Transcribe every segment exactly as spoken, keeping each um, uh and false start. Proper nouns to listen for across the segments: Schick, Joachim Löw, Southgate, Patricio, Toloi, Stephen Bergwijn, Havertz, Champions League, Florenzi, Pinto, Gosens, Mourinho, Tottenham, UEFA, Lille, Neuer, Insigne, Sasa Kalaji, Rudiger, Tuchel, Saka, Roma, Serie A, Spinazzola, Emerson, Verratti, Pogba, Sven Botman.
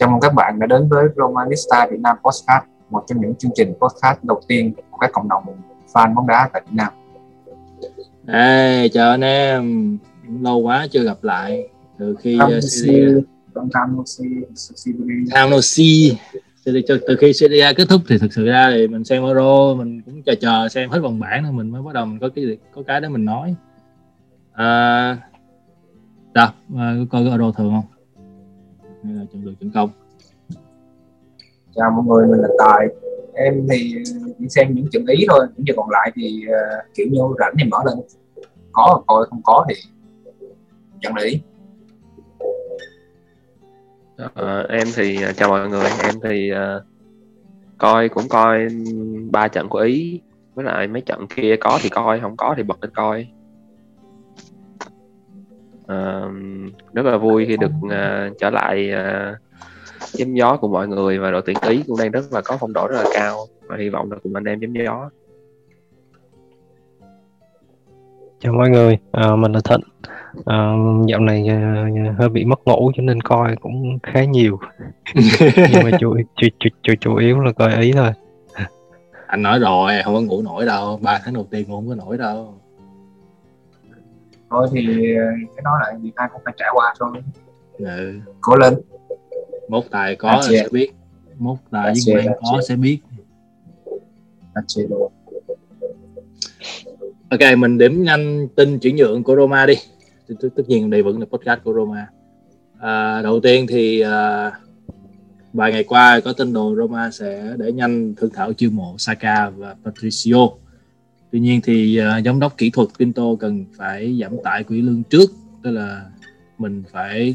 Chào mừng các bạn đã đến với Romanista Vietnam Postcard, một trong những chương trình podcast đầu tiên của các cộng đồng fan bóng đá tại Việt Nam. Ê, chào anh em, lâu quá chưa gặp lại từ khi Serie A, từ khi Serie A kết thúc thì thực sự ra thì mình xem Euro, mình cũng chờ chờ xem hết vòng bảng rồi mình mới bắt đầu mình có cái có cái để mình nói. À, đọc, coi cái Euro thường không? Hay là chọn được chọn không? Chào mọi người, mình là Tài. Em thì chỉ xem những trận Ý thôi, những trận còn lại thì uh, kiểu như rảnh thì mở lên, có coi, không có thì chẳng để ý. À, em thì chào mọi người, em thì uh, coi cũng coi ba trận của Ý, với lại mấy trận kia có thì coi, không có thì bật lên coi. Uh, rất là vui khi được uh, trở lại uh, chém gió của mọi người, và đội tuyển Ý cũng đang rất là có phong độ rất là cao, và hy vọng là cùng anh em chém gió. Chào mọi người, uh, mình là Thịnh. Uh, dạo này uh, hơi bị mất ngủ cho nên coi cũng khá nhiều nhưng mà chủ, chủ, chủ, chủ, chủ yếu là coi Ý thôi. Anh nói rồi, không có ngủ nổi đâu, ba tháng đầu tiên không có nổi đâu. Thôi thì cái đó là người ta cũng phải trải qua thôi. Ừ. Cố lên. Mốt Tài có là sẽ biết. Mốt Tài với Nguyễn có chê. Sẽ biết. Ok, mình điểm nhanh tin chuyển nhượng của Roma đi. Tất nhiên đây vẫn là podcast của Roma. À, đầu tiên thì à, vài ngày qua có tin đồn Roma sẽ để nhanh thương thảo chiêu mộ Saka và Patricio. Tuy nhiên thì uh, giám đốc kỹ thuật Pinto cần phải giảm tải quỹ lương trước, tức là mình phải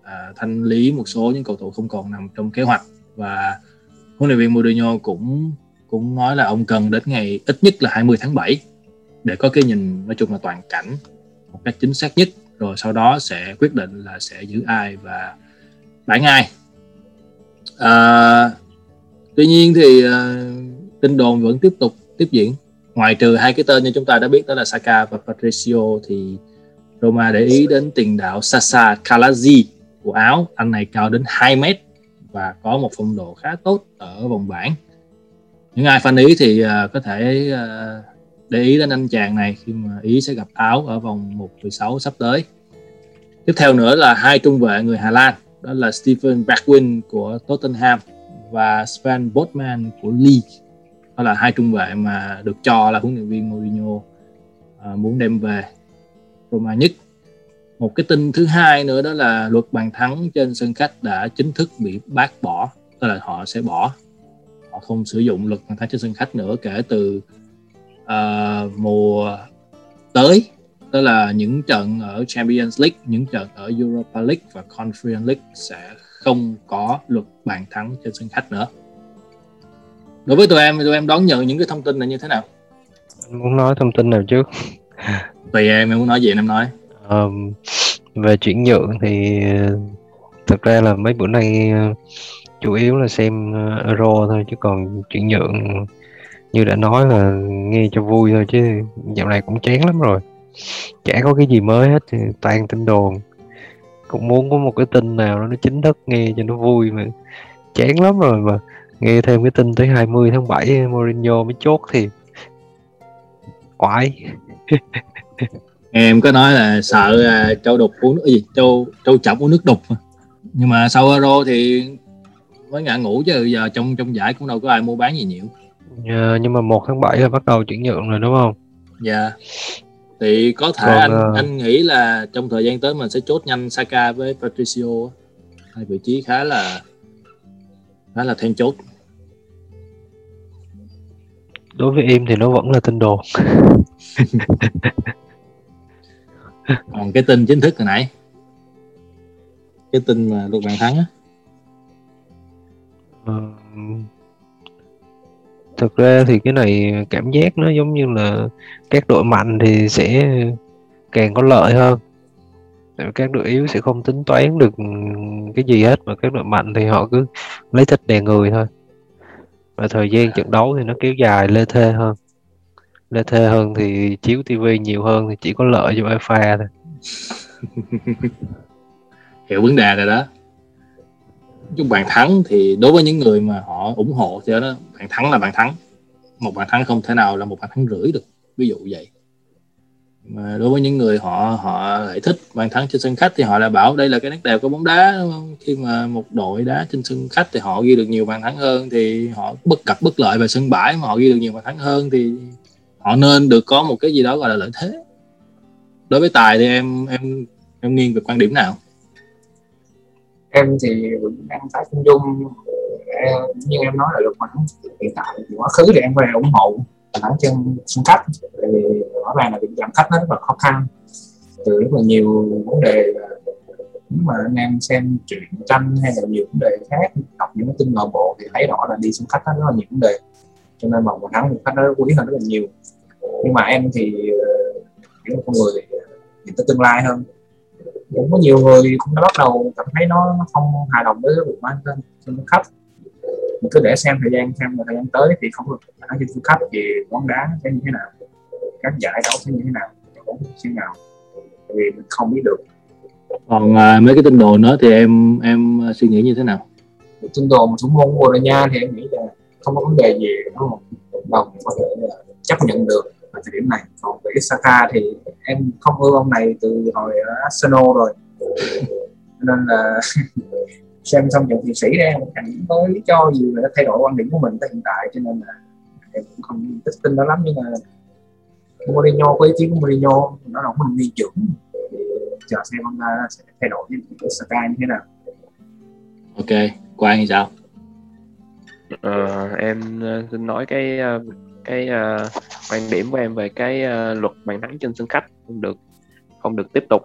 uh, thanh lý một số những cầu thủ không còn nằm trong kế hoạch, và huấn luyện viên Mourinho cũng cũng nói là ông cần đến ngày ít nhất là hai mươi tháng bảy để có cái nhìn nói chung là toàn cảnh một cách chính xác nhất, rồi sau đó sẽ quyết định là sẽ giữ ai và bán ai. Uh, tuy nhiên thì uh, tin đồn vẫn tiếp tục tiếp diễn. Ngoài trừ hai cái tên như chúng ta đã biết đó là Saka và Patricio thì Roma để ý đến tiền đạo Sasa Kalaji của Áo. Anh này cao đến hai mét và có một phong độ khá tốt ở vòng bảng. Những ai fan Ý thì uh, có thể uh, để ý đến anh chàng này khi mà Ý sẽ gặp Áo ở vòng một phần mười sáu sắp tới. Tiếp theo nữa là hai trung vệ người Hà Lan, đó là Stephen Bergwijn của Tottenham và Sven Botman của Lille. Đó là hai trung vệ mà được cho là huấn luyện viên Mourinho à, muốn đem về Roma nhất. Một cái tin thứ hai nữa đó là luật bàn thắng trên sân khách đã chính thức bị bác bỏ, tức là họ sẽ bỏ, họ không sử dụng luật bàn thắng trên sân khách nữa kể từ à, mùa tới, tức là những trận ở Champions League, những trận ở Europa League và Conference League sẽ không có luật bàn thắng trên sân khách nữa. Đối với tụi em, tụi em đón nhận những cái thông tin này như thế nào? Anh muốn nói thông tin nào trước? Tùy em, em muốn nói gì em nói. Ờ, về chuyển nhượng thì thực ra là mấy bữa nay chủ yếu là xem Euro thôi, chứ còn chuyển nhượng như đã nói là nghe cho vui thôi, chứ dạo này cũng chán lắm rồi. Chả có cái gì mới hết, thì toàn tin đồn. Cũng muốn có một cái tin nào đó nó chính thức nghe cho nó vui, mà chán lắm rồi mà. Nghe thêm cái tin tới hai mươi tháng bảy Mourinho mới chốt thì oải. Em có nói là sợ là châu đục uống cái gì, châu châu chậm uống nước đục mà. Nhưng mà sau Euro thì mới ngã ngủ chứ giờ trong trong giải cũng đâu có ai mua bán gì nhiều. Yeah, nhưng mà một tháng bảy là bắt đầu chuyển nhượng rồi đúng không? Dạ. Yeah. Thì có thể còn, anh anh nghĩ là trong thời gian tới mình sẽ chốt nhanh Saka với Patricio, hai vị trí khá là đó là then chốt. Đối với em thì nó vẫn là tin đồn. Còn cái tin chính thức hồi nãy, cái tin mà luật bàn thắng á, ờ, thực ra thì cái này cảm giác nó giống như là các đội mạnh thì sẽ càng có lợi hơn, các đội yếu sẽ không tính toán được cái gì hết, mà các đội mạnh thì họ cứ lấy thích đè người thôi, và thời gian trận đấu thì nó kéo dài lê thê hơn lê thê hơn thì chiếu tivi nhiều hơn thì chỉ có lợi cho UEFA thôi. Hiểu vấn đề rồi đó. Chứ bàn thắng thì đối với những người mà họ ủng hộ thì đó, bàn thắng là bàn thắng. Một bàn thắng không thể nào là một bàn thắng rưỡi được, ví dụ vậy. Mà đối với những người họ họ lại thích bàn thắng trên sân khách thì họ lại bảo đây là cái nét đẹp của bóng đá, đúng không? Khi mà một đội đá trên sân khách thì họ ghi được nhiều bàn thắng hơn, thì họ bất cập bất lợi về sân bãi mà họ ghi được nhiều bàn thắng hơn thì họ nên được có một cái gì đó gọi là lợi thế. Đối với Tài thì em em em nghiêng về quan điểm nào? Em thì đang tái chung dung, nhưng em nói là được mà hiện tại thì quá khứ thì em về ủng hộ thắng trên sân khách, thì rõ ràng là việc giảm khách nó rất là khó khăn từ rất là nhiều vấn đề. Nếu mà anh em xem truyện tranh hay là nhiều vấn đề khác, đọc những tin nội bộ thì thấy rõ là đi sân khách nó rất là nhiều vấn đề, cho nên mà một thắng sân khách nó quý hơn rất là nhiều. Nhưng mà em thì những con người nhìn tới tương lai hơn, cũng có nhiều người cũng đã bắt đầu cảm thấy nó không hài lòng với việc mang tên sân khách. Mình cứ để xem thời gian xem thời gian tới thì không được đá trên sân khách thì bóng đá sẽ như thế nào, các giải đấu sẽ như thế nào, bóng sẽ nào, vì mình không biết được. Còn à, mấy cái tin đồn nữa thì em em suy nghĩ như thế nào? Một tin đồn một số môn của Bồ Nha thì em nghĩ là không có vấn đề gì, nó cộng đồng có thể là chấp nhận được ở thời điểm này. Còn về Saka thì em không ưa ông này từ hồi Arsenal rồi, nên là xem xong những nghệ sĩ đây em chẳng có lý do gì mà nó thay đổi quan điểm của mình tới hiện tại, cho nên là em cũng không tích tin đó lắm. Nhưng mà Mourinho có ý kiến của Mourinho, nó là mình đi trưởng chờ xem ông ta sẽ thay đổi với Sky như thế nào. Ok, Quang thì sao? Ờ, em xin nói cái cái uh, quan điểm của em về cái uh, luật bàn thắng trên sân khách không được không được tiếp tục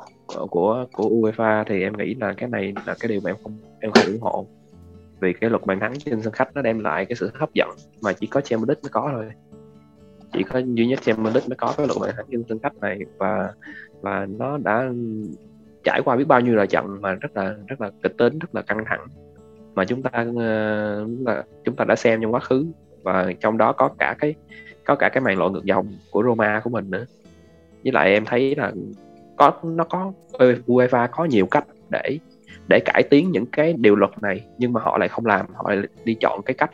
của của UEFA thì em nghĩ là cái này là cái điều mà em không em không ủng hộ, vì cái luật bàn thắng trên sân khách nó đem lại cái sự hấp dẫn mà chỉ có Champions League mới có thôi, chỉ có duy nhất Champions League mới có cái luật bàn thắng trên sân khách này, và và nó đã trải qua biết bao nhiêu là trận mà rất là rất là kịch tính, rất là căng thẳng mà chúng ta là chúng ta đã xem trong quá khứ, và trong đó có cả cái có cả cái màn lội ngược dòng của Roma của mình nữa. Với lại em thấy là có nó có UEFA có nhiều cách để để cải tiến những cái điều luật này, nhưng mà họ lại không làm, họ lại đi chọn cái cách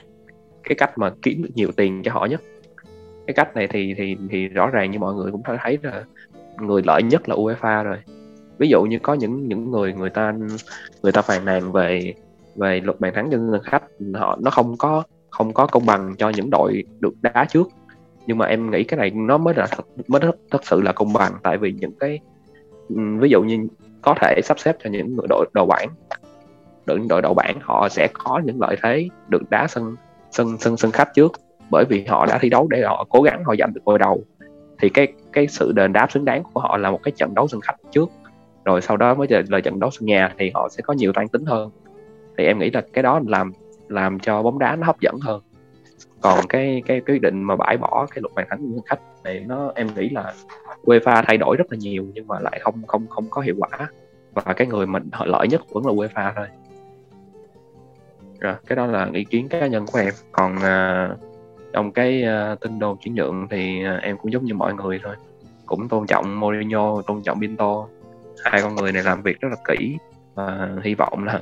cái cách mà kiếm được nhiều tiền cho họ nhất. Cái cách này thì thì thì rõ ràng như mọi người cũng thấy là người lợi nhất là UEFA rồi. Ví dụ như có những những người người ta người ta phàn nàn về về luật bàn thắng trên sân khách, họ nó không có không có công bằng cho những đội được đá trước, nhưng mà em nghĩ cái này nó mới là thật mới thật sự là công bằng, tại vì những cái ví dụ như có thể sắp xếp cho những đội đầu bảng đội đội đầu bảng họ sẽ có những lợi thế được đá sân sân sân sân khách trước, bởi vì họ đã thi đấu để họ cố gắng họ giành được ngôi đầu, thì cái cái sự đền đáp xứng đáng của họ là một cái trận đấu sân khách trước, rồi sau đó mới là trận đấu sân nhà thì họ sẽ có nhiều toan tính hơn. Thì em nghĩ là cái đó làm làm cho bóng đá nó hấp dẫn hơn. Còn cái cái quyết định mà bãi bỏ cái luật bàn thắng sân khách này, nó em nghĩ là UEFA thay đổi rất là nhiều nhưng mà lại không không không có hiệu quả, và cái người mình lợi nhất vẫn là UEFA thôi. Rồi cái đó là ý kiến cá nhân của em. Còn uh, trong cái uh, tin đồn chuyển nhượng thì uh, em cũng giống như mọi người thôi, cũng tôn trọng Mourinho, tôn trọng Pinto, hai con người này làm việc rất là kỹ, và hy vọng là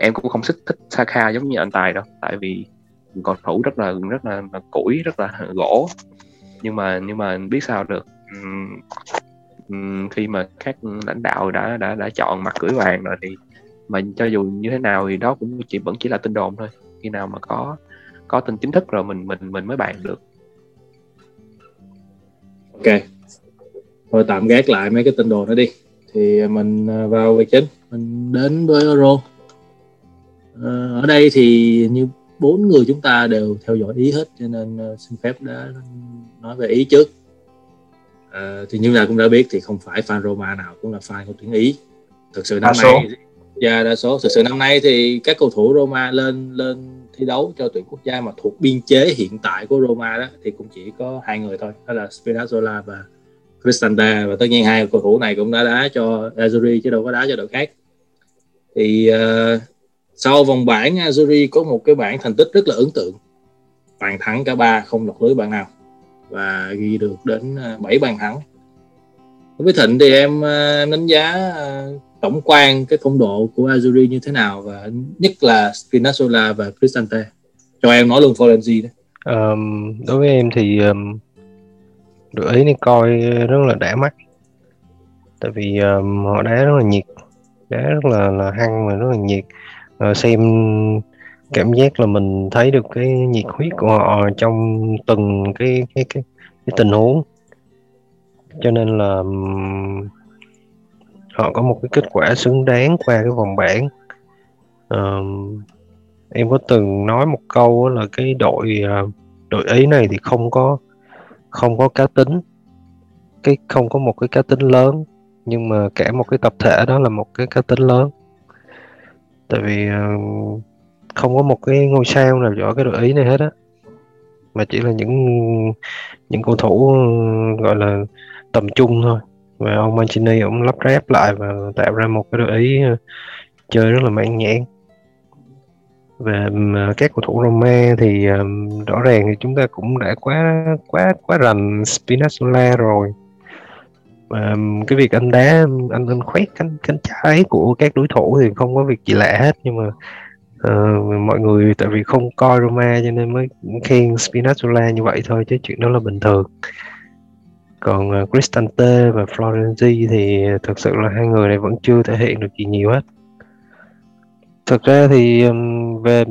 em cũng không thích thích Saka giống như anh Tài đâu, tại vì cầu thủ rất là rất là, là củi, rất là gỗ, nhưng mà nhưng mà biết sao được. Uhm, khi mà các lãnh đạo đã đã đã chọn mặt cưỡi vàng rồi thì mà cho dù như thế nào thì đó cũng chỉ vẫn chỉ là tin đồn thôi, khi nào mà có có tin chính thức rồi mình mình mình mới bàn được. Ok, thôi tạm gác lại mấy cái tin đồn đó đi, thì mình vào về chính, mình đến với Euro. Ở đây thì như bốn người chúng ta đều theo dõi Ý hết, cho nên xin phép đã nói về Ý trước. À, thì như nào cũng đã biết thì không phải fan Roma nào cũng là fan của tuyển Ý. Thực sự năm nay, dạ đa số. Thực sự năm nay thì các cầu thủ Roma lên lên thi đấu cho tuyển quốc gia mà thuộc biên chế hiện tại của Roma đó thì cũng chỉ có hai người thôi, đó là Spinazzola và Cristante, và tất nhiên hai cầu thủ này cũng đã đá cho Azzurri chứ đâu có đá cho đội khác. Thì uh, sau vòng bảng Azzurri có một cái bảng thành tích rất là ấn tượng, bàn thắng cả ba, không lọt lưới bàn nào, và ghi được đến bảy bàn thắng. Đối với Thịnh thì em, em đánh giá tổng quan cái phong độ của Azzurri như thế nào, và nhất là Spinazzola và Cristante. Cho em nói luôn Florenzi đó. Um, đối với em thì um, đội Ý này coi rất là đã mắt, tại vì um, họ đá rất là nhiệt, đá rất là, là hăng và rất là nhiệt. Uh, xem cảm giác là mình thấy được cái nhiệt huyết của họ trong từng cái cái cái, cái tình huống, cho nên là um, họ có một cái kết quả xứng đáng qua cái vòng bảng. Uh, em có từng nói một câu là cái đội đội Ý này thì không có không có cá tính, cái không có một cái cá tính lớn, nhưng mà cả một cái tập thể đó là một cái cá tính lớn, tại vì không có một cái ngôi sao nào giỏi cái đội Ý này hết á, mà chỉ là những những cầu thủ gọi là tầm trung thôi, và ông Mancini ông lắp ráp lại và tạo ra một cái đội Ý chơi rất là mãn nhãn. Về các cầu thủ Roma thì um, rõ ràng thì chúng ta cũng đã quá quá quá rành Spinazzola rồi. Um, cái việc anh đá anh anh khoét cánh cánh trái của các đối thủ thì không có việc gì lạ hết, nhưng mà uh, mọi người tại vì không coi Roma cho nên mới khen Spinazzola như vậy thôi, chứ chuyện đó là bình thường. Còn uh, Cristante và Florenzi thì thực sự là hai người này vẫn chưa thể hiện được gì nhiều hết. Thực ra thì về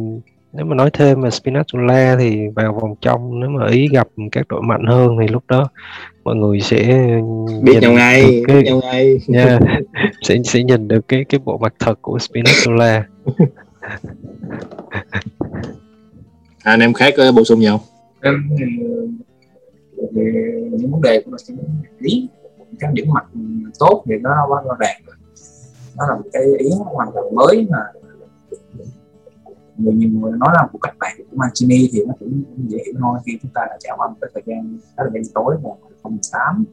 nếu mà nói thêm về Spinazzola thì vào vòng trong nếu mà Ý gặp các đội mạnh hơn thì lúc đó mọi người sẽ biết nhau ngay, cái, biết nhau ngay. Yeah, sẽ sẽ nhìn được cái cái bộ mặt thật của Spinazzola. Anh em khác có bổ sung gì không? Em thì về những vấn đề của mình lý các điểm mạnh tốt thì nó quá rõ ràng rồi. Đó là một cái ý hoàn toàn mới mà nhiều người nói là một cách mạng của Mancini thì nó cũng dễ hiểu thôi, khi chúng ta đã trải qua một cái thời gian đó là đêm tối vào hai không một tám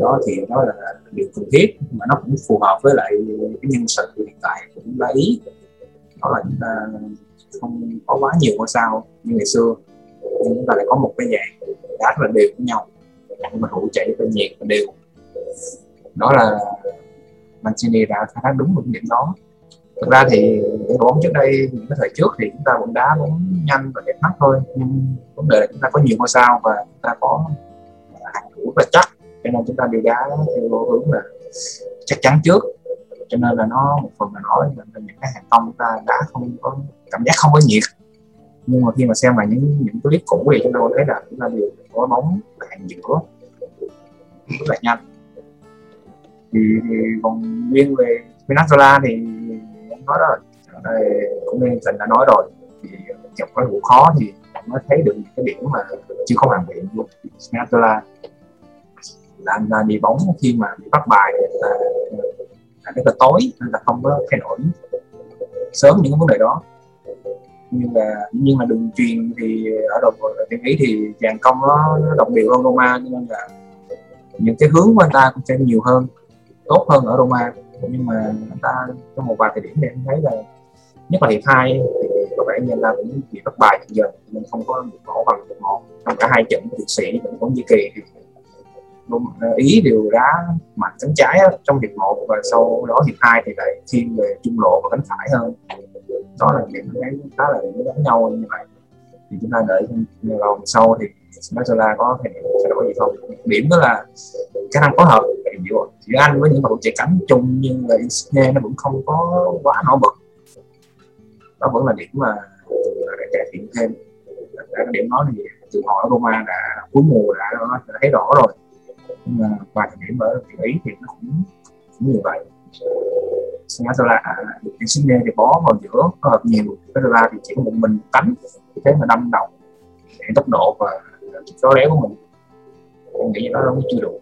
đó, thì đó là điều cần thiết mà nó cũng phù hợp với lại cái nhân sự hiện tại của chúng ta Ý, đó là chúng ta không có quá nhiều ngôi sao như ngày xưa, nhưng chúng ta lại có một cái dạng đá rất là đều với nhau, mà hữu chạy và nhiệt và đều, đó là Mancini đã khai thác đúng một điểm đó. Thực ra thì cái bóng trước đây, những cái thời trước thì chúng ta cũng đá bóng nhanh và đẹp mắt thôi, nhưng vấn đề là chúng ta có nhiều ngôi sao và chúng ta có hàng thủ rất chắc, cho nên chúng ta đều đá theo hướng là chắc chắn trước, cho nên là nó một phần là nói là những cái hàng công chúng ta đã không có cảm giác, không có nhiệt. Nhưng mà khi mà xem lại những những clip cũ thì chúng ta thấy là chúng ta đều có bóng hàng giữa rất là nhanh. Thì còn riêng về Spinazzola thì nói đó cũng nên tình đã nói rồi, thì gặp cái vụ khó thì mới thấy được cái điểm mà chưa không hoàn thiện của Spinazzola là anh đi bóng khi mà bị bắt bài là rất là tối, nên là không có thay đổi sớm những cái vấn đề đó. Nhưng là nhưng mà đường truyền thì ở đầu tiên Ý thì dàn công nó đồng đều hơn Roma, cho nên là những cái hướng của anh ta cũng sẽ nhiều hơn, tốt hơn ở Roma. Nhưng mà anh ta trong một vài thời điểm thì em thấy là nhất là hiệp hai thì các bạn như là cũng bị bắt bài dần dần, nên không có được bỏ bằng một một trong cả hai trận tuyệt sĩ trận bóng Di Kỳ Ý đều đá mạnh cánh trái trong hiệp một, và sau đó hiệp hai thì lại thiên về trung lộ và cánh phải hơn. Đó là điểm thấy khá là đánh nhau như vậy. Thì chúng ta đợi vào sau thì Spinazzola có thể thay đổi gì không? Điểm đó là khả năng phối hợp giữa anh với những cầu thủ chạy cánh chung, nhưng là Insigne nó vẫn không có quá nổi bật. Đó vẫn là điểm mà để cải thiện thêm. Cái điểm đó thì từ hồi ở Roma đã cuối mùa đã, đã thấy rõ rồi. Nhưng mà vài điểm ở tuyển Ý thì nó cũng, cũng như vậy. Spinazzola được Insigne thì bó vào giữa phối hợp nhiều, Spinazzola thì chỉ có một mình cánh, thế mà đâm đầu để tốc độ và số léo của mình, em nghĩ nó cũng chưa đủ.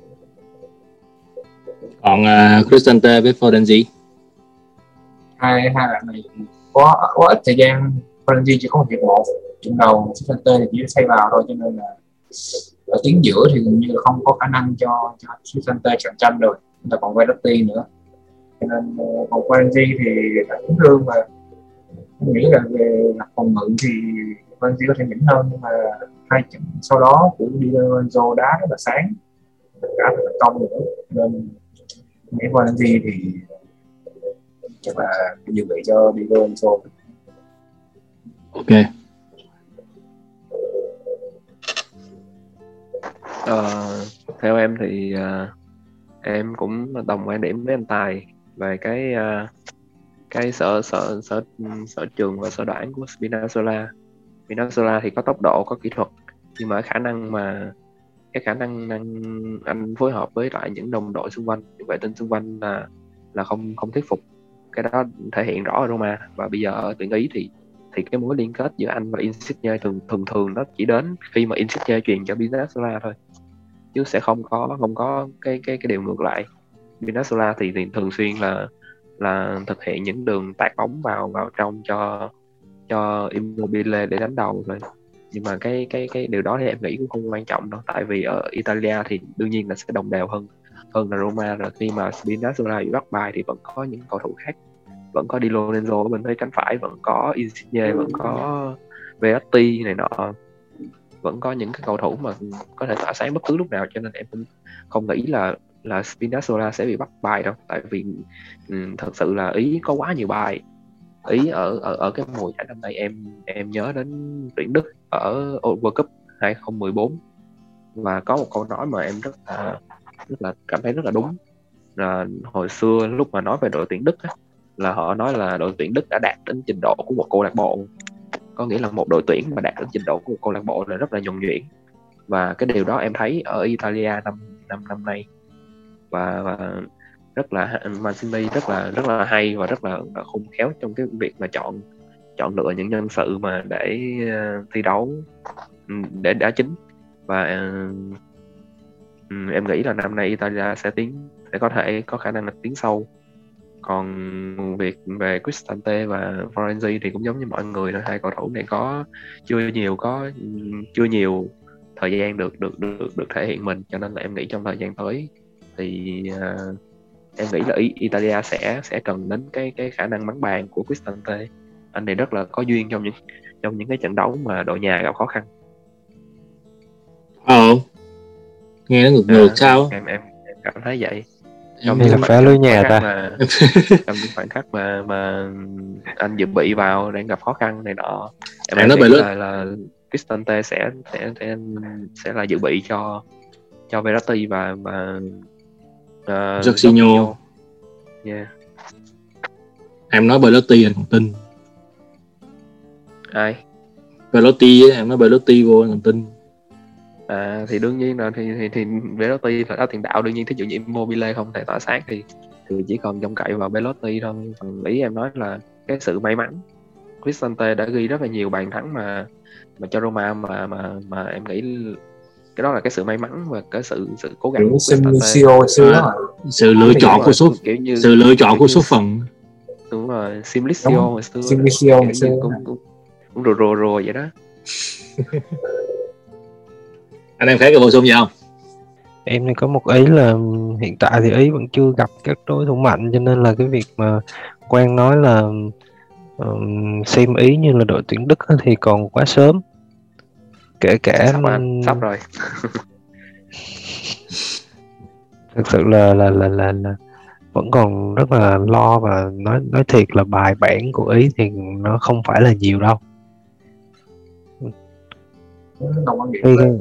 Còn uh, Cristante với Florenzi, hai hai bạn này có có ít thời gian. Florenzi chỉ có một hiệp một trận đầu, Cristante thì chỉ xây vào thôi, cho nên là ở tuyến giữa thì gần như là không có khả năng cho cho Cristante cạnh tranh rồi. Chúng ta còn Verratti nữa, cho nên còn Florenzi thì đã chấn thương và em nghĩ là về mặt phòng ngự thì Florenzi có thể nhỉnh hơn, nhưng mà hai trận sau đó của Di Lorenzo đá rất là sáng, cả thành công nữa, nên nghĩ Florenzi thì chắc là chuẩn bị cho Di Lorenzo. Ok. À, theo em thì à, em cũng đồng quan điểm với anh Tài về cái à, cái sở sở sở sở trường và sở đoản của Spinazzola. Spinazzola thì có tốc độ, có kỹ thuật, nhưng mà khả năng mà cái khả năng, năng anh phối hợp với lại những đồng đội xung quanh, những vệ tinh xung quanh là là không không thuyết phục. Cái đó thể hiện rõ ở Roma, và bây giờ ở tuyển Ý thì thì cái mối liên kết giữa anh và Insigne thường thường thường nó chỉ đến khi mà Insigne truyền cho Spinazzola thôi, chứ sẽ không có không có cái cái cái điều ngược lại. Spinazzola thì, thì thường xuyên là là thực hiện những đường tạt bóng vào vào trong cho cho Immobile để đánh đầu thôi. Nhưng mà cái cái cái điều đó thì em nghĩ cũng không quan trọng đâu, tại vì ở Italia thì đương nhiên là sẽ đồng đều hơn hơn là Roma rồi. Khi mà Spinazzola bị bắt bài thì vẫn có những cầu thủ khác, vẫn có Di Lorenzo ở bên phía cánh phải, vẫn có Insigne, vẫn có Verratti này nọ, vẫn có những cái cầu thủ mà có thể tỏa sáng bất cứ lúc nào, cho nên em không nghĩ là là Spinazzola sẽ bị bắt bài đâu. Tại vì um, thật sự là Ý có quá nhiều bài. Ý ở ở ở cái mùa giải năm nay em em nhớ đến tuyển Đức ở World Cup hai không một bốn, và có một câu nói mà em rất là rất là cảm thấy rất là đúng, là hồi xưa lúc mà nói về đội tuyển Đức á, là họ nói là đội tuyển Đức đã đạt đến trình độ của một câu lạc bộ. Có nghĩa là một đội tuyển mà đạt đến trình độ của một câu lạc bộ là rất là nhuần nhuyễn, và cái điều đó em thấy ở Italia năm năm năm nay. Và, và rất là Mancini rất là rất là hay và rất là, là khôn khéo trong cái việc mà chọn chọn lựa những nhân sự mà để uh, thi đấu để đá chính. Và uh, em nghĩ là năm nay Italia sẽ tiến sẽ có thể có khả năng là tiến sâu. Còn việc về Cristante và Florenzi thì cũng giống như mọi người, hai cầu thủ này có chưa nhiều có chưa nhiều thời gian được được được được thể hiện mình, cho nên là em nghĩ trong thời gian tới thì uh, em nghĩ là Italia sẽ sẽ cần đến cái cái khả năng bắn bàn của Cristante. Anh này rất là có duyên trong những trong những cái trận đấu mà đội nhà gặp khó khăn. Ờ, nghe nó ngược ngược à, sao? Em, em em cảm thấy vậy. Trong em những phá lưới nhà ta. Mà, trong những khoảnh khắc mà mà anh dự bị vào đang gặp khó khăn này nọ, em, em nói về là, là Cristante sẽ sẽ sẽ sẽ là dự bị cho cho Verratti và và uh, Jorginho. Yeah. Em nói Bellotti anh còn tin. Ai? Bellotti, em nói Bellotti vô anh còn tin. À thì đương nhiên là thì thì thì Bellotti là đá tiền đạo, đương nhiên thí dụ như Immobile không thể tỏa sáng thì thì chỉ còn trông cậy vào Bellotti thôi. Còn ý em nói là cái sự may mắn. Cristante đã ghi rất là nhiều bàn thắng mà mà cho Roma mà mà mà em nghĩ cái đó là cái sự may mắn và cái sự sự cố gắng của Cristante, à, sự lựa chọn rồi, của số kiểu như, sự lựa chọn của số phận, đúng rồi, Simplicio hồi xưa, Simplicio hồi xưa cũng cũng cũng rồ rồ rồ vậy đó. Anh em thấy cái bổ sung gì không? Em này có một ý là hiện tại thì Ý vẫn chưa gặp các đối thủ mạnh, cho nên là cái việc mà Quang nói là um, xem Ý như là đội tuyển Đức thì còn quá sớm. Kể cả sắp, anh, sắp rồi. Thực sự là là, là là là vẫn còn rất là lo, và nói nói thiệt là bài bản của Ý thì nó không phải là nhiều đâu. Đồng quan điểm với,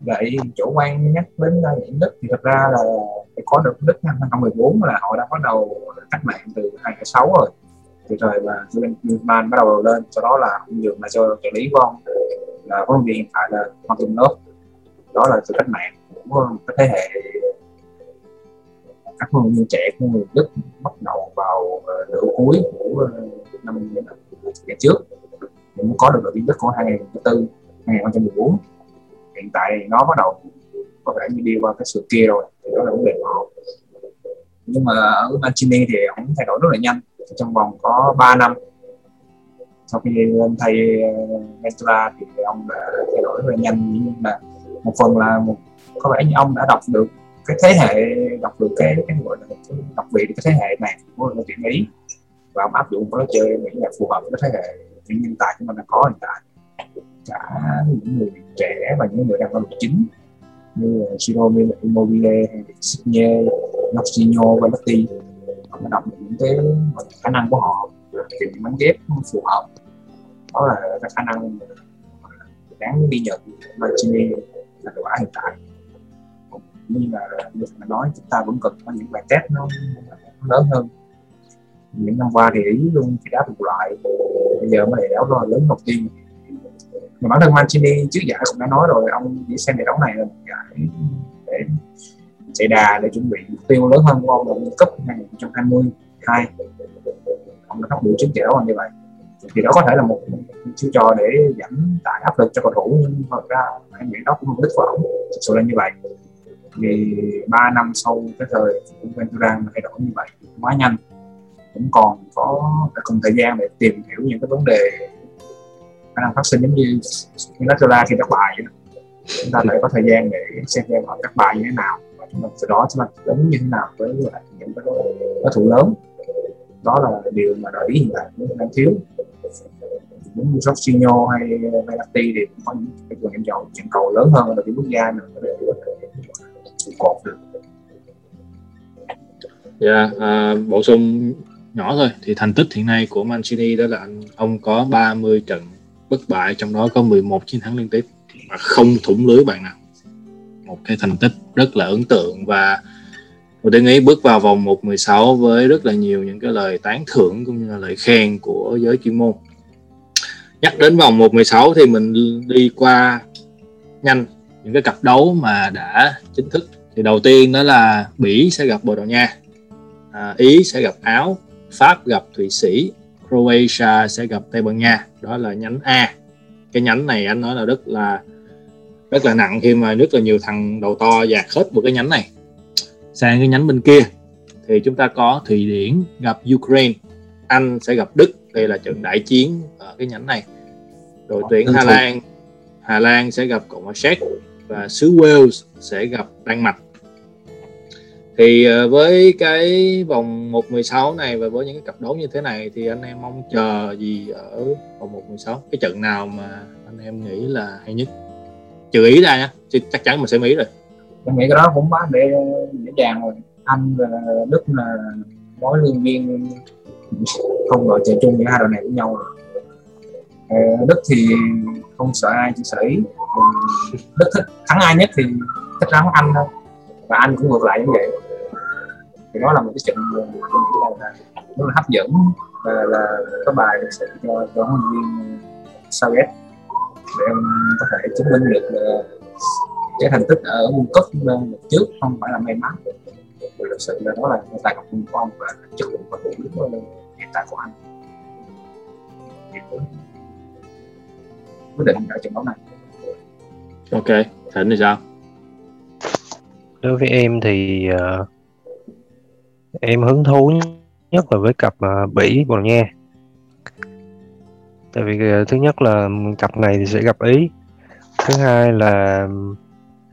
vậy chủ quan nhắc đến những Đức thì thật ra là có được Đức năm hai không một bốn là họ đã bắt đầu cách mạng từ hai không không sáu rồi. Từ thời mà Botman bắt đầu lên, sau đó là cũng dường mà cho trợ lý của ông là huấn luyện viên hiện tại là Hoàng Tùng Lớp. Đó là sự cách mạng của cái thế hệ các huấn luyện viên trẻ của người Đức bắt đầu vào nửa cuối của năm ngày trước. Mình muốn có được đội tuyển Đức của hai không không bốn, hai không một bốn. Hiện tại nó bắt đầu có vẻ như đi qua cái sự kia rồi, thì đó là vấn đề của họ. Nhưng mà ở Mancini thì ông thay đổi rất là nhanh, trong vòng có ba năm sau khi lên thay Ventura thì ông đã thay đổi rất là nhanh. Nhưng mà một phần là một, có vẻ như ông đã đọc được cái thế hệ, đọc được cái cái gọi là đặc biệt cái thế hệ này của đội tuyển Ý, và ông áp dụng cái chơi nghĩ là phù hợp với cái thế hệ những nhân tài chúng ta đang có hiện tại, cả những người trẻ và những người đang vào đội chính như Ciro, Immobile, Insigne, Mourinho, Bellotti, họ đã đọc được những cái khả năng của họ, tìm những mảnh ghép phù hợp. Đó là cái khả năng đáng ghi nhận Mancini là đội bóng hiện tại. Như là như là nói, chúng ta vẫn cần có những bài test nó, nó lớn hơn. Những năm qua thì Ý luôn chỉ đá một loại, bây giờ mới để đấu loại lớn đầu tiên. Mà bản thân Mancini trước giải cũng đã nói rồi, ông chỉ xem giải đấu này là một giải để chạy đà, để chuẩn bị mục tiêu lớn hơn của ông là World Cup hai không hai hai. Ông đã phát biểu trước giải đấu như vậy, thì đó có thể là một chiêu trò để giảm tải áp lực cho cầu thủ, nhưng thật ra em nghĩ đó cũng là mục đích của ông, thực sự là như vậy. Vì ba năm sau cái thời của Ventura thay đổi như vậy quá nhanh, cũng còn có cần thời gian để tìm hiểu những cái vấn đề khả năng phát sinh, giống như Spinazzola khi các bài vậy đó. Chúng ta lại có thời gian để xem xem họ các bài như thế nào, và chúng ta từ đó chúng ta tính như thế nào với lại những cái đối thủ lớn. Đó là điều mà đội Ý hiện tại cũng đang thiếu. Những như Jorginho hay Verratti thì cũng có những cái những cầu những cầu lớn hơn ở đội tuyển quốc gia nữa để có thể trụ cột được. Dạ, yeah, uh, bổ sung nhỏ thôi. Thì thành tích hiện nay của Mancini đó là ông có ba mươi trận bất bại, trong đó có mười một chiến thắng liên tiếp mà không thủng lưới bạn nào. Một cái thành tích rất là ấn tượng, và đội tuyển Ý bước vào vòng một mười sáu với rất là nhiều những cái lời tán thưởng cũng như là lời khen của giới chuyên môn. Nhắc đến vòng một mười sáu thì mình đi qua nhanh những cái cặp đấu mà đã chính thức. Thì đầu tiên đó là Bỉ sẽ gặp Bồ Đào Nha, à, Ý sẽ gặp Áo, Pháp gặp Thụy Sĩ, Croatia sẽ gặp Tây Ban Nha. Đó là nhánh A. Cái nhánh này anh nói là rất là rất là nặng khi mà rất là nhiều thằng đầu to dạt hết một cái nhánh này. Sang cái nhánh bên kia thì chúng ta có Thụy Điển gặp Ukraine, Anh sẽ gặp Đức. Đây là trận đại chiến ở cái nhánh này. Đội tuyển Hà Lan Hà Lan sẽ gặp Cộng hòa Séc, và xứ Wales sẽ gặp Đan Mạch. Thì với cái vòng một mười sáu này và với những cái cặp đấu như thế này thì anh em mong chờ gì ở vòng một mười sáu? Cái trận nào mà anh em nghĩ là hay nhất? Trừ Ý ra nha, chắc chắn mình sẽ Ý rồi. Em nghĩ cái đó cũng bán để dễ dàng rồi. Anh và Đức là mối lương duyên không đội chơi chung, giữa hai đội này với nhau rồi. Đức thì không sợ ai, chỉ sợ Ý. Đức thích thắng ai nhất thì thích thắng Anh thôi, và Anh cũng ngược lại như vậy. Thì đó là một cái trận rất là hấp dẫn, và là cái bài được sự cho cho huấn luyện viên Southgate để em có thể chứng minh được cái thành tích ở World Cup lần trước không phải là may mắn, mà thực sự là đó là tài công của ông và chất lượng và đội bóng hiện tại của Anh quyết định ở trận đấu này. Ok, Thịnh thì sao? Đối với em thì uh, em hứng thú nhất là với cặp uh, Bỉ Bồ Đào Nha. Tại vì uh, thứ nhất là cặp này thì sẽ gặp Ý. Thứ hai là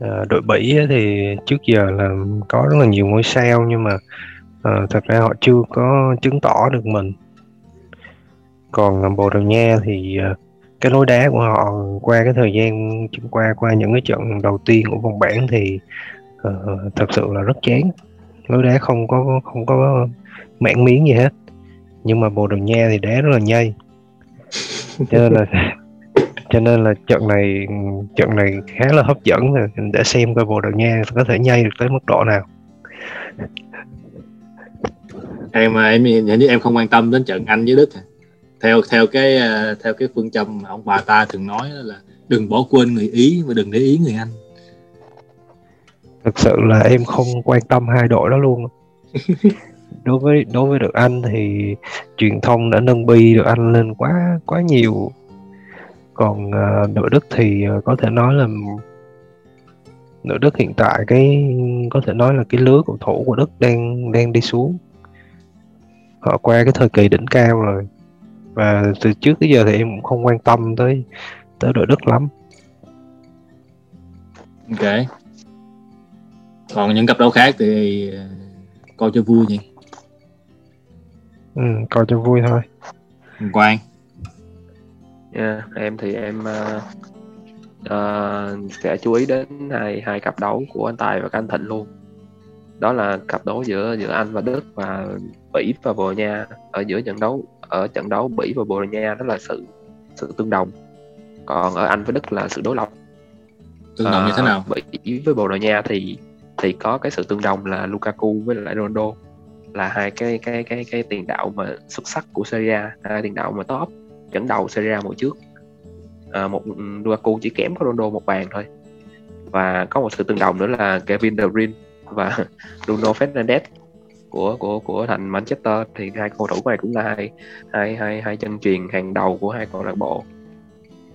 uh, đội Bỉ thì trước giờ là có rất là nhiều ngôi sao, nhưng mà uh, thật ra họ chưa có chứng tỏ được mình. Còn uh, Bồ Đào Nha thì uh, cái lối đá của họ qua cái thời gian qua qua những cái trận đầu tiên của vòng bảng thì Uh, thật sự là rất chán, lối đá không có không có mảng miếng gì hết. Nhưng mà Bồ Đào Nha thì đá rất là nhây, cho nên là cho nên là trận này trận này khá là hấp dẫn, để xem coi Bồ Đào Nha có thể nhây được tới mức độ nào. Em mà em hình như em không quan tâm đến trận Anh với Đức. Theo theo cái theo cái phương châm mà ông bà ta thường nói là đừng bỏ quên người Ý và đừng để ý người Anh. Thực sự là em không quan tâm hai đội đó luôn. Đối với đối với đội Anh thì truyền thông đã nâng bi đội Anh lên quá quá nhiều. Còn uh, đội Đức thì uh, có thể nói là đội Đức hiện tại cái có thể nói là cái lứa cầu thủ của Đức đang đang đi xuống. Họ qua cái thời kỳ đỉnh cao rồi, và từ trước tới giờ thì em cũng không quan tâm tới tới đội Đức lắm. Ok. Còn những cặp đấu khác thì coi cho vui nhỉ? Ừ, coi cho vui thôi. Quang. Yeah, em thì em uh, uh, sẽ chú ý đến hai hai cặp đấu của anh Tài và các anh Thịnh luôn. Đó là cặp đấu giữa giữa Anh và Đức và Bỉ và Bồ Đào Nha. Ở giữa trận đấu ở trận đấu Bỉ và Bồ Đào Nha đó là sự sự tương đồng. Còn ở Anh với Đức là sự đối lập. Tương đồng à, như thế nào? Bỉ với Bồ Đào Nha thì thì có cái sự tương đồng là Lukaku với lại Ronaldo, là hai cái cái cái cái tiền đạo mà xuất sắc của Serie A, hai tiền đạo mà top dẫn đầu Serie A mùa trước. À, một Lukaku chỉ kém có Ronaldo một bàn thôi. Và có một sự tương đồng nữa là Kevin De Bruyne và Bruno Fernandes của của của thành Manchester, thì hai cầu thủ này cũng là hai hai hai hai chân truyền hàng đầu của hai câu lạc bộ.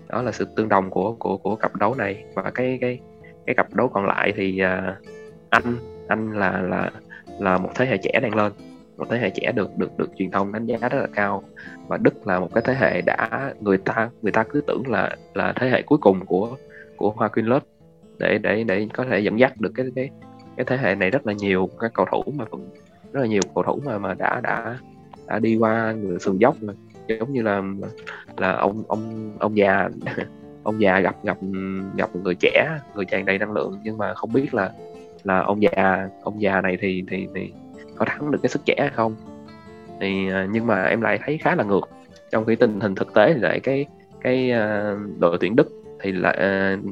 Đó là sự tương đồng của của của cặp đấu này. Và cái cái cái cặp đấu còn lại thì uh, anh anh là là là một thế hệ trẻ đang lên, một thế hệ trẻ được được được truyền thông đánh giá rất là cao, và Đức là một cái thế hệ đã người ta người ta cứ tưởng là là thế hệ cuối cùng của của Hoa Queen Lodge để để để có thể dẫn dắt được cái cái cái thế hệ này. Rất là nhiều các cầu thủ mà rất là nhiều cầu thủ mà mà đã đã đã đi qua sườn dốc, mà giống như là là ông ông ông già ông già gặp gặp gặp người trẻ, người tràn đầy năng lượng, nhưng mà không biết là là ông già ông già này thì thì thì có thắng được cái sức trẻ hay không. Thì nhưng mà em lại thấy khá là ngược, trong khi tình hình thực tế thì lại cái cái đội tuyển Đức thì lại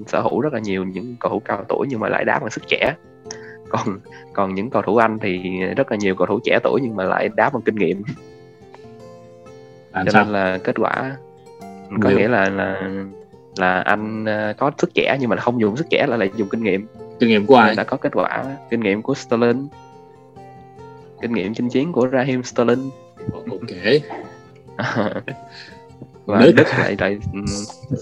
uh, sở hữu rất là nhiều những cầu thủ cao tuổi nhưng mà lại đá bằng sức trẻ. Còn còn những cầu thủ Anh thì rất là nhiều cầu thủ trẻ tuổi nhưng mà lại đá bằng kinh nghiệm. Anh cho sao? Nên là kết quả có Điều. nghĩa là là là Anh có sức trẻ nhưng mà không dùng sức trẻ, là lại dùng kinh nghiệm. Kinh nghiệm của ai? Đã có kết quả kinh nghiệm của Sterling, kinh nghiệm chinh chiến của Raheem Sterling. Ok. Và Đức, Đức lại, lại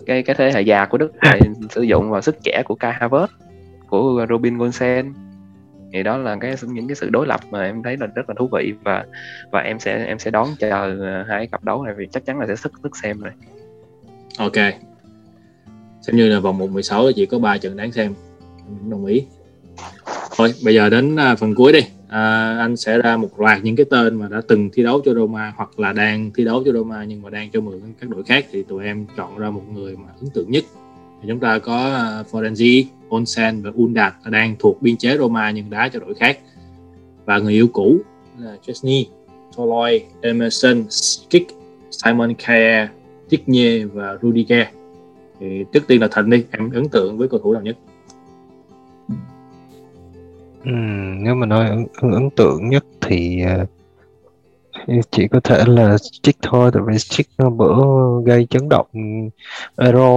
cái cái thế hệ già của Đức lại sử dụng vào sức trẻ của Kai Havertz, của Robin Gosens. Thì đó là cái những cái sự đối lập mà em thấy là rất là thú vị, và và em sẽ em sẽ đón chờ hai cặp đấu này vì chắc chắn là sẽ sức sức xem rồi. Ok. Xem như là vòng một mười sáu chỉ có ba trận đáng xem. Đồng ý. Thôi bây giờ đến phần cuối đi. À, anh sẽ ra một loạt những cái tên mà đã từng thi đấu cho Roma hoặc là đang thi đấu cho Roma nhưng mà đang cho mượn các đội khác, thì tụi em chọn ra một người mà ấn tượng nhất. Thì chúng ta có Florenzi, Olsen và Undac đang thuộc biên chế Roma nhưng đá cho đội khác, và người yêu cũ là Szczęsny, Toloi, Emerson, Schick, Simon Kjaer, Insigne và Rudiger. Thì trước tiên là Thịnh đi, em ấn tượng với cầu thủ nào nhất? Ừ, nếu mà nói ấn, ấn tượng nhất thì uh, chỉ có thể là Schick thôi, tại vì Schick bữa gây chấn động Euro.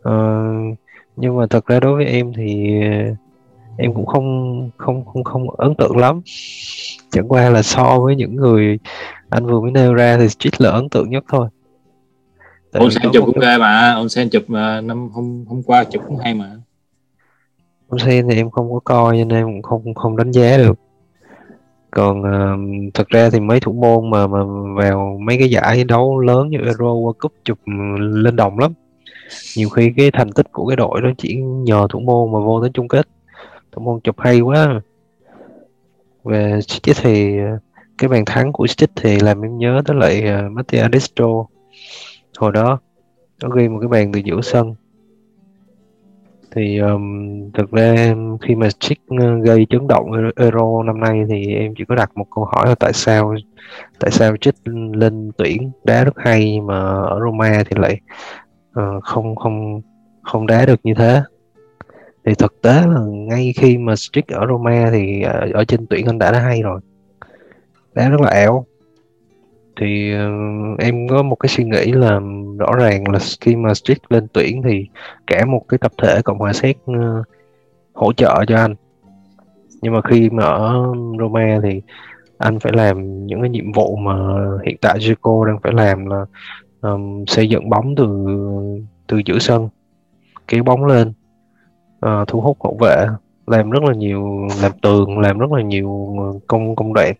Uh, nhưng mà thật ra đối với em thì uh, em cũng không không không không ấn tượng lắm. Chẳng qua là so với những người anh vừa mới nêu ra thì Schick là ấn tượng nhất thôi. Ông Sen chụp cũng ghê mà, ông Sen chụp năm hôm hôm qua chụp cũng hay mà. Ông Sen thì em không có coi nên em cũng không không đánh giá được. Còn uh, thật ra thì mấy thủ môn mà mà vào mấy cái giải đấu lớn như Euro, World Cup chụp lên đồng lắm. Nhiều khi cái thành tích của cái đội đó chỉ nhờ thủ môn mà vô tới chung kết. Thủ môn chụp hay quá. Và Schick thì cái bàn thắng của Schick thì làm em nhớ tới lại uh, Mattia Destro hồi đó. Nó ghi một cái bàn từ giữa sân. Thì um, thực ra khi mà Schick gây chấn động Euro năm nay thì em chỉ có đặt một câu hỏi là tại sao tại sao Schick lên tuyển đá rất hay mà ở Roma thì lại uh, không không không đá được như thế. Thì thực tế là ngay khi mà Schick ở Roma thì ở, ở trên tuyển anh đã đá hay rồi, đá rất là ẻo. Thì uh, em có một cái suy nghĩ là rõ ràng là khi mà Schick lên tuyển thì cả một cái tập thể Cộng hòa Séc uh, hỗ trợ cho anh. Nhưng mà khi mà ở Roma thì anh phải làm những cái nhiệm vụ mà hiện tại Zico đang phải làm, là um, xây dựng bóng từ từ giữa sân, kéo bóng lên, uh, thu hút hậu vệ, làm rất là nhiều, làm tường, làm rất là nhiều công công đoạn,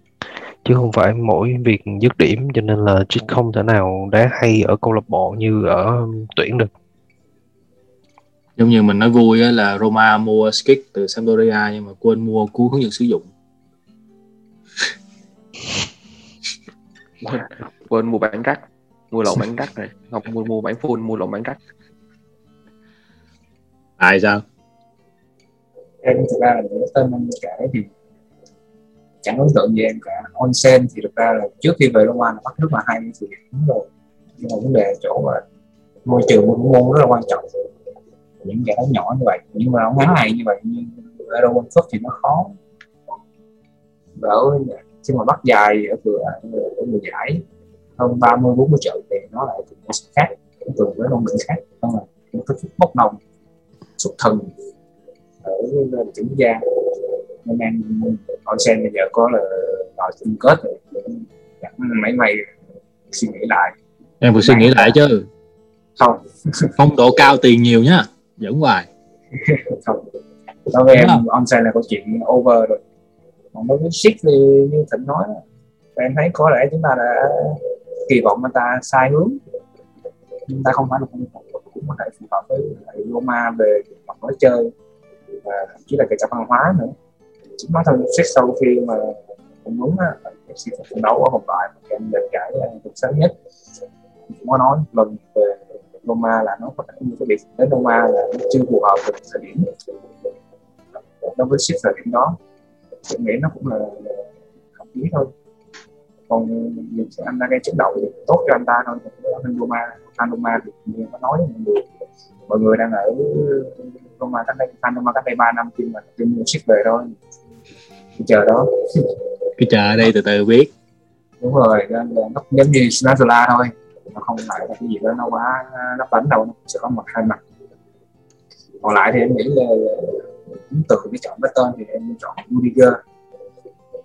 chứ không phải mỗi việc dứt điểm. Cho nên là Schick không thể nào đá hay ở câu lạc bộ như ở tuyển được. Giống như mình nói vui là Roma mua Schick từ Sampdoria nhưng mà quên mua cú hướng dẫn sử dụng. Quên mua bản rắc, mua lộn bản rắc này, không mua mua bản full, mua lộn bản rắc. Tại sao? Em thực ra là để tên anh kể thì chẳng ấn tượng gì em cả. Onsen thì thực ra là trước khi về Roma là bắt rất là hay thì đúng rồi, nhưng mà vấn đề chỗ mà môi trường môn môn rất là quan trọng, những giải đấu nhỏ như vậy nhưng mà ngắn ngày như vậy như Euro World Cup thì nó khó. Đỡ khi mà bắt dài ở vừa ở người giải hơn ba mươi bốn mươi triệu thì nó lại cùng một sự khác, cũng cùng với nông lượng khác, nhưng mà những cái phút bốc đồng xuất thần ở tỉnh gia nên anh Onsen bây giờ có là đòi chung kết rồi, chẳng mấy mày suy nghĩ lại. Em vừa suy nghĩ lại chứ không phong độ cao tiền nhiều nhá, dẫn hoài không. Đối với em Onsen là câu chuyện over rồi. Còn đối với Schick thì như Thịnh nói, em thấy có lẽ chúng ta đã kỳ vọng người ta sai hướng, chúng ta không phải là không cũng có thể phù hợp với Roma về mặt nói chơi và thậm chí là kể cả văn hóa nữa. Chính bản thân Schick sau khi mà cũng đúng á, ép xê trận đấu ở vòng loại mà em được giải được sớm nhất cũng có nói lần về Roma là nó có thể như cái việc đến Roma là nó chưa phù hợp với thời điểm đối với Schick thời điểm đó. Tôi nghĩ nó cũng là hợp lý thôi. Còn việc anh ta gây chấn động thì tốt cho anh ta thôi. Đó là Roma, fan Roma thì như có nói mọi người, mọi người đang ở Roma cách đây, fan Roma cách đây ba năm khi mà tìm mua ship về thôi. Cái chờ đó. Cái chờ ở đây từ từ biết. Đúng rồi, nên là nó giống như Spinazzola thôi, nó không phải là cái gì đó nó quá lấp lánh đâu, nó sẽ có một hai mặt. Còn lại thì em nghĩ là ấn tượng cái chọn cái tên thì em chọn Rudiger.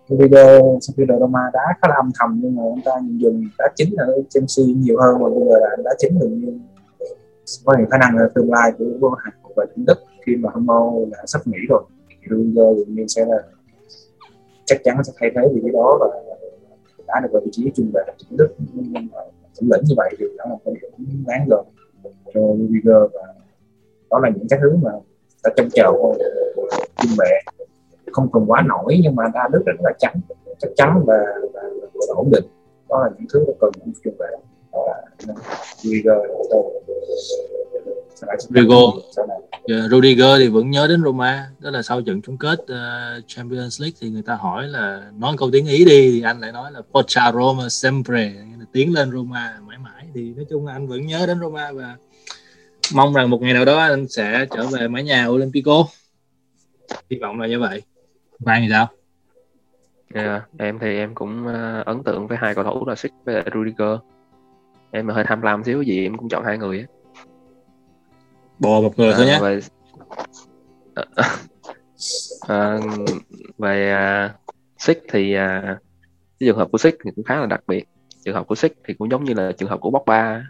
Rudiger sau khi đội Roma đá khá là âm thầm nhưng mà anh ta nhìn dừng đá chính ở Chelsea nhiều hơn, và bây giờ là đá chính gần như có những khả năng là tương lai của vô hạn và chính Đức khi mà Hummel đã sắp nghỉ rồi. Rudiger thì sẽ là chắc chắn sẽ thay thế vị trí đó và đã được vào vị trí trung vệ chính Đức, nhưng mà thủ lĩnh như vậy thì đã một cái điểm đáng gờm cho Rudiger, và đó là những cái thứ mà ta trông chờ của chuyên vệ, không cần quá nổi nhưng mà ta rất là chắc chắc chắn và, và, và ổn định. Đó là những thứ cần chuyên vệ, đó là Rudiger. Rudiger Rudiger thì vẫn nhớ đến Roma, đó là sau trận chung kết uh, Champions League thì người ta hỏi là nói câu tiếng Ý đi thì anh lại nói là Forza Roma sempre, tiến lên Roma mãi mãi. Thì nói chung là anh vẫn nhớ đến Roma và mong rằng một ngày nào đó anh sẽ trở về mái nhà Olympico, hy vọng là như vậy. Bạn thì sao? Yeah, em thì em cũng ấn tượng với hai cầu thủ là Schick với Rudiger. Em hơi tham lam xíu gì em cũng chọn hai người á, bò một người à, thôi nhé. Về, à, về Schick thì cái trường hợp của Schick thì cũng khá là đặc biệt. Trường hợp của Schick thì cũng giống như là trường hợp của Pogba,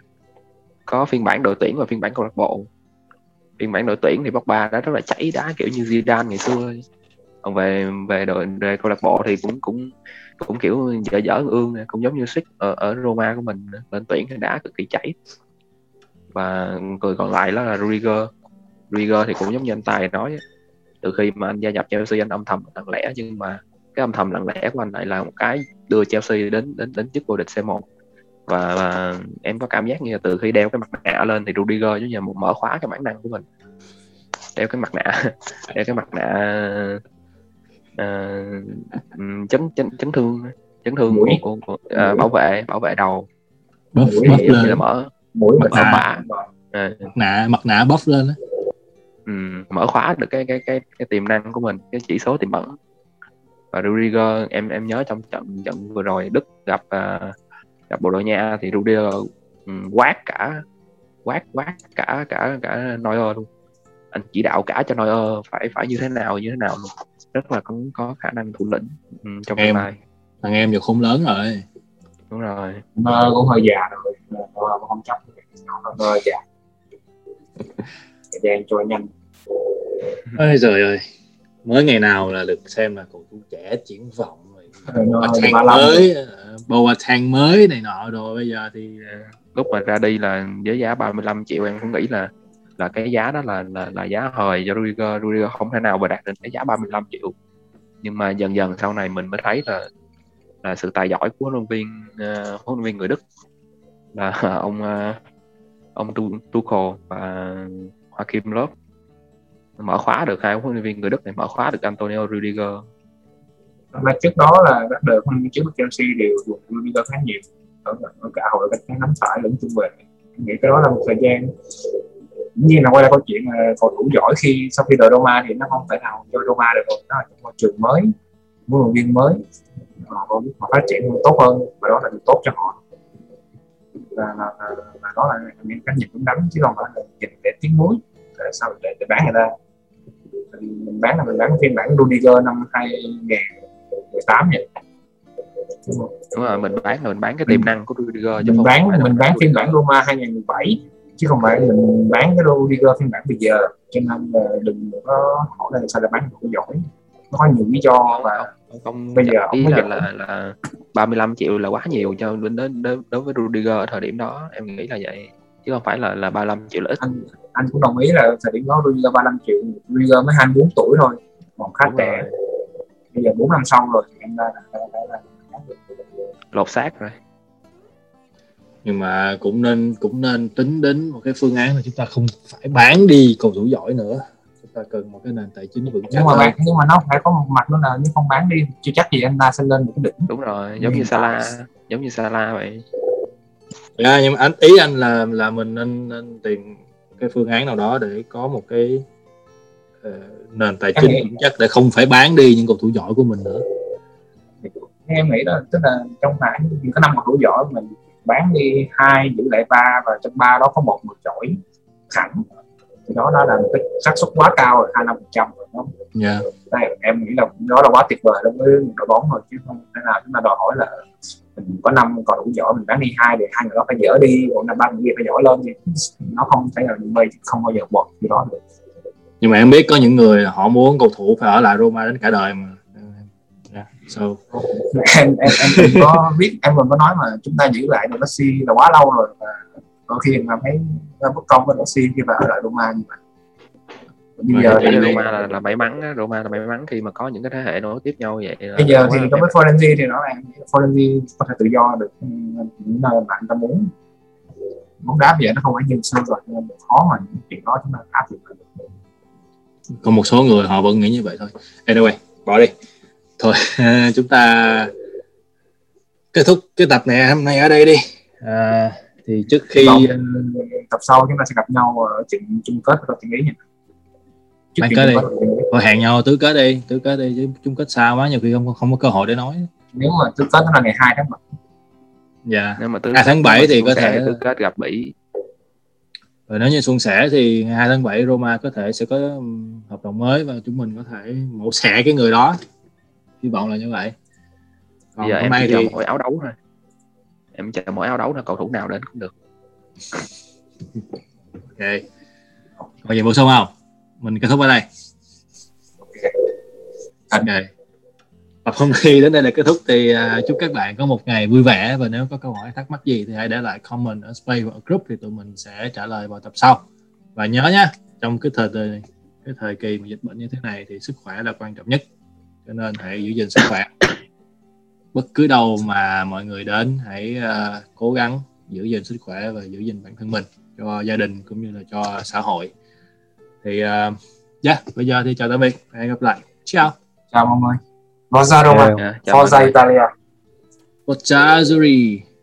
có phiên bản đội tuyển và phiên bản câu lạc bộ. Phiên bản đội tuyển thì Pogba đã rất là chảy đá kiểu như Zidane ngày xưa. Còn về về đội về câu lạc bộ thì cũng cũng cũng kiểu dở dở ương, cũng giống như Schick ở, ở Roma của mình, lên tuyển đá cực kỳ chảy. Và người còn lại đó là Rudiger. Rudiger thì cũng giống như anh Tài nói, từ khi mà anh gia nhập Chelsea anh âm thầm lặng lẽ, nhưng mà cái âm thầm lặng lẽ của anh lại là một cái đưa Chelsea đến đến đến chức vô địch xê một. Và, và em có cảm giác như là từ khi đeo cái mặt nạ lên thì Rudiger giống như là một mở khóa cái bản năng của mình. Đeo cái mặt nạ đeo cái mặt nạ uh, chấn, chấn, chấn thương chấn thương của, của, của uh, bảo vệ bảo vệ đầu bóp, bóp lên là mở mũi mặt nạ à. mặt nạ mặt nạ bóp lên đó. Ừ, mở khóa được cái cái cái cái tiềm năng của mình, cái chỉ số tiềm ẩn. Và Rudiger em em nhớ trong trận trận vừa rồi Đức gặp uh, gặp Bồ Đào Nha thì Rudiger quát cả quát quát cả cả cả Neuer luôn, anh chỉ đạo cả cho Neuer phải phải như thế nào như thế nào luôn, rất là cũng có khả năng thủ lĩnh trong tương lai. Thằng em giờ khôn lớn rồi, đúng rồi, Neuer cũng hơi già rồi, Neuer không chấp Neuer già, thời gian trôi nhanh. Ôi trời ơi, mới ngày nào là được xem là cầu thủ trẻ triển vọng. Boateng mới, Boateng mới này nọ rồi, bây giờ thì lúc mà ra đi là với giá ba mươi lăm triệu em cũng nghĩ là là cái giá đó là là, là giá hời cho Rudiger. Rudiger không thể nào mà đạt đến cái giá ba mươi lăm triệu, nhưng mà dần dần sau này mình mới thấy là là sự tài giỏi của huấn luyện viên uh, huấn luyện viên người Đức là ông uh, ông Tuchel và Joachim Löw mở khóa được hai huấn luyện viên người Đức này, mở khóa được Antonio Rudiger. Mà trước đó là các đời huấn luyện viên Chelsea đều dùng Rudiger khá nhiều ở, ở cả hội các cái nắm phải lẫn trung vệ. Nghĩ cái đó là một thời gian. Như là quay lại câu chuyện là cầu thủ giỏi khi sau khi đời Roma thì nó không thể nào cho Roma được rồi, nó là một môi trường mới, huấn luyện viên mới, họ, họ phát triển tốt hơn và đó là điều tốt cho họ. Và, và, và đó là những cái nhìn đúng đắn chứ không phải là nhìn để tiếng muối để sao để, để bán người ta. Mình bán là mình bán phiên bản Rudiger năm hai nghìn mười tám vậy. Đúng rồi, mình bán là mình bán cái tiềm năng của Rudiger. Mình bán mình bán phiên bản Roma hai nghìn mười bảy chứ không phải mình bán cái Rudiger phiên bản bây giờ. Cho nên là đừng có hỏi là sao là bán được giỏi. Nó có nhiều lý do và không bây giờ không có là, là ba mươi lăm triệu là quá nhiều cho đến đối với Rudiger ở thời điểm đó, em nghĩ là vậy. Chứ không phải là, là ba mươi lăm triệu là ít. Anh, anh cũng đồng ý là thời điểm đó Rudiger ba mươi lăm triệu, Rudiger mới hai mươi bốn tuổi thôi, còn khá trẻ. Bây giờ bốn năm sau rồi thì em đã là, là, là, là... lột xác rồi. Nhưng mà cũng nên cũng nên tính đến một cái phương án là chúng ta không phải bán đi cầu thủ giỏi nữa. Chúng ta cần một cái nền tài chính vững chắc. Nhưng mà, bạn, nhưng mà nó phải có một mặt nữa là nếu không bán đi, chưa chắc gì anh ta sẽ lên một cái đỉnh. Đúng rồi, giống ừ. như Salah, giống như Salah vậy. Yeah, nhưng mà anh, ý anh là là mình nên, nên tìm cái phương án nào đó để có một cái uh, nền tài chính vững chắc để không phải bán đi những cầu thủ giỏi của mình nữa. Em nghĩ là tức là trong khoảng có năm cầu thủ giỏi mình bán đi hai, giữ lại ba và trong ba đó có một người giỏi hẳn thì đó đó là một cái xác suất quá cao rồi, hai năm phần trăm rồi đó. Yeah. Đây, em nghĩ là đó là quá tuyệt vời đối với đội bóng rồi chứ không thể nào chúng ta đòi hỏi là mình có năm còn đủ giỏi mình bán đi hai để hai người đó phải dở đi, còn năm ba người kia phải giỏi lên thì nó không thể nào như vậy, không bao giờ bột gì đó được. Nhưng mà em biết có những người họ muốn cầu thủ phải ở lại Roma đến cả đời mà. Yeah. So. em em em có biết em mình có nói mà chúng ta giữ lại Messi là quá lâu rồi và đôi khi mà thấy bất công với Messi khi mà ở lại Roma như vậy. Bây giờ thì Roma là, là may mắn á, Roma là may mắn khi mà có những cái thế hệ nối tiếp nhau vậy. Bây giờ thì đối với Florenzi thì nó là Florenzi có thể tự do được những nơi mà anh ta muốn. Bóng đá bây giờ nó không phải như xưa rồi nên khó mà những chuyện đó chúng ta áp dụng được. Còn một số người họ vẫn nghĩ như vậy thôi. Anyway, bỏ đi. Thôi, chúng ta kết thúc cái tập này hôm nay ở đây đi. À, thì trước khi tập sau chúng ta sẽ gặp nhau ở trận chung kết của trận Ý nhỉ. Mai kết đi, thôi hẹn nhau tứ kết đi, tứ kết đi chứ chung kết xa quá nhiều khi không không có cơ hội để nói. Nếu mà tứ kết nó là ngày hai tháng bảy. Dạ. Nếu mà tứ hai tháng bảy thì có thể tứ kết gặp Bỉ. Rồi nếu như suôn sẻ thì hai tháng bảy Roma có thể sẽ có hợp đồng mới và chúng mình có thể mổ xẻ cái người đó. Hy vọng là như vậy. Còn giờ hôm nay thì mỗi áo đấu thôi. Em chờ mỗi áo đấu là cầu thủ nào đến cũng được. Ok. Còn gì bổ sung không? Mình kết thúc ở đây. Ok. Tập hôm nay đến đây là kết thúc thì uh, chúc các bạn có một ngày vui vẻ và nếu có câu hỏi thắc mắc gì thì hãy để lại comment ở space và ở group thì tụi mình sẽ trả lời vào tập sau. Và nhớ nhé, trong cái thời cái thời kỳ mà dịch bệnh như thế này thì sức khỏe là quan trọng nhất. Cho nên hãy giữ gìn sức khỏe. Bất cứ đâu mà mọi người đến hãy uh, cố gắng giữ gìn sức khỏe và giữ gìn bản thân mình cho gia đình cũng như là cho xã hội. Thì uh, yeah, bây giờ thì chào tạm biệt, hẹn gặp lại. Ciao. Chào mọi người. Forza Roma. Forza Italia. Forza Azzurri.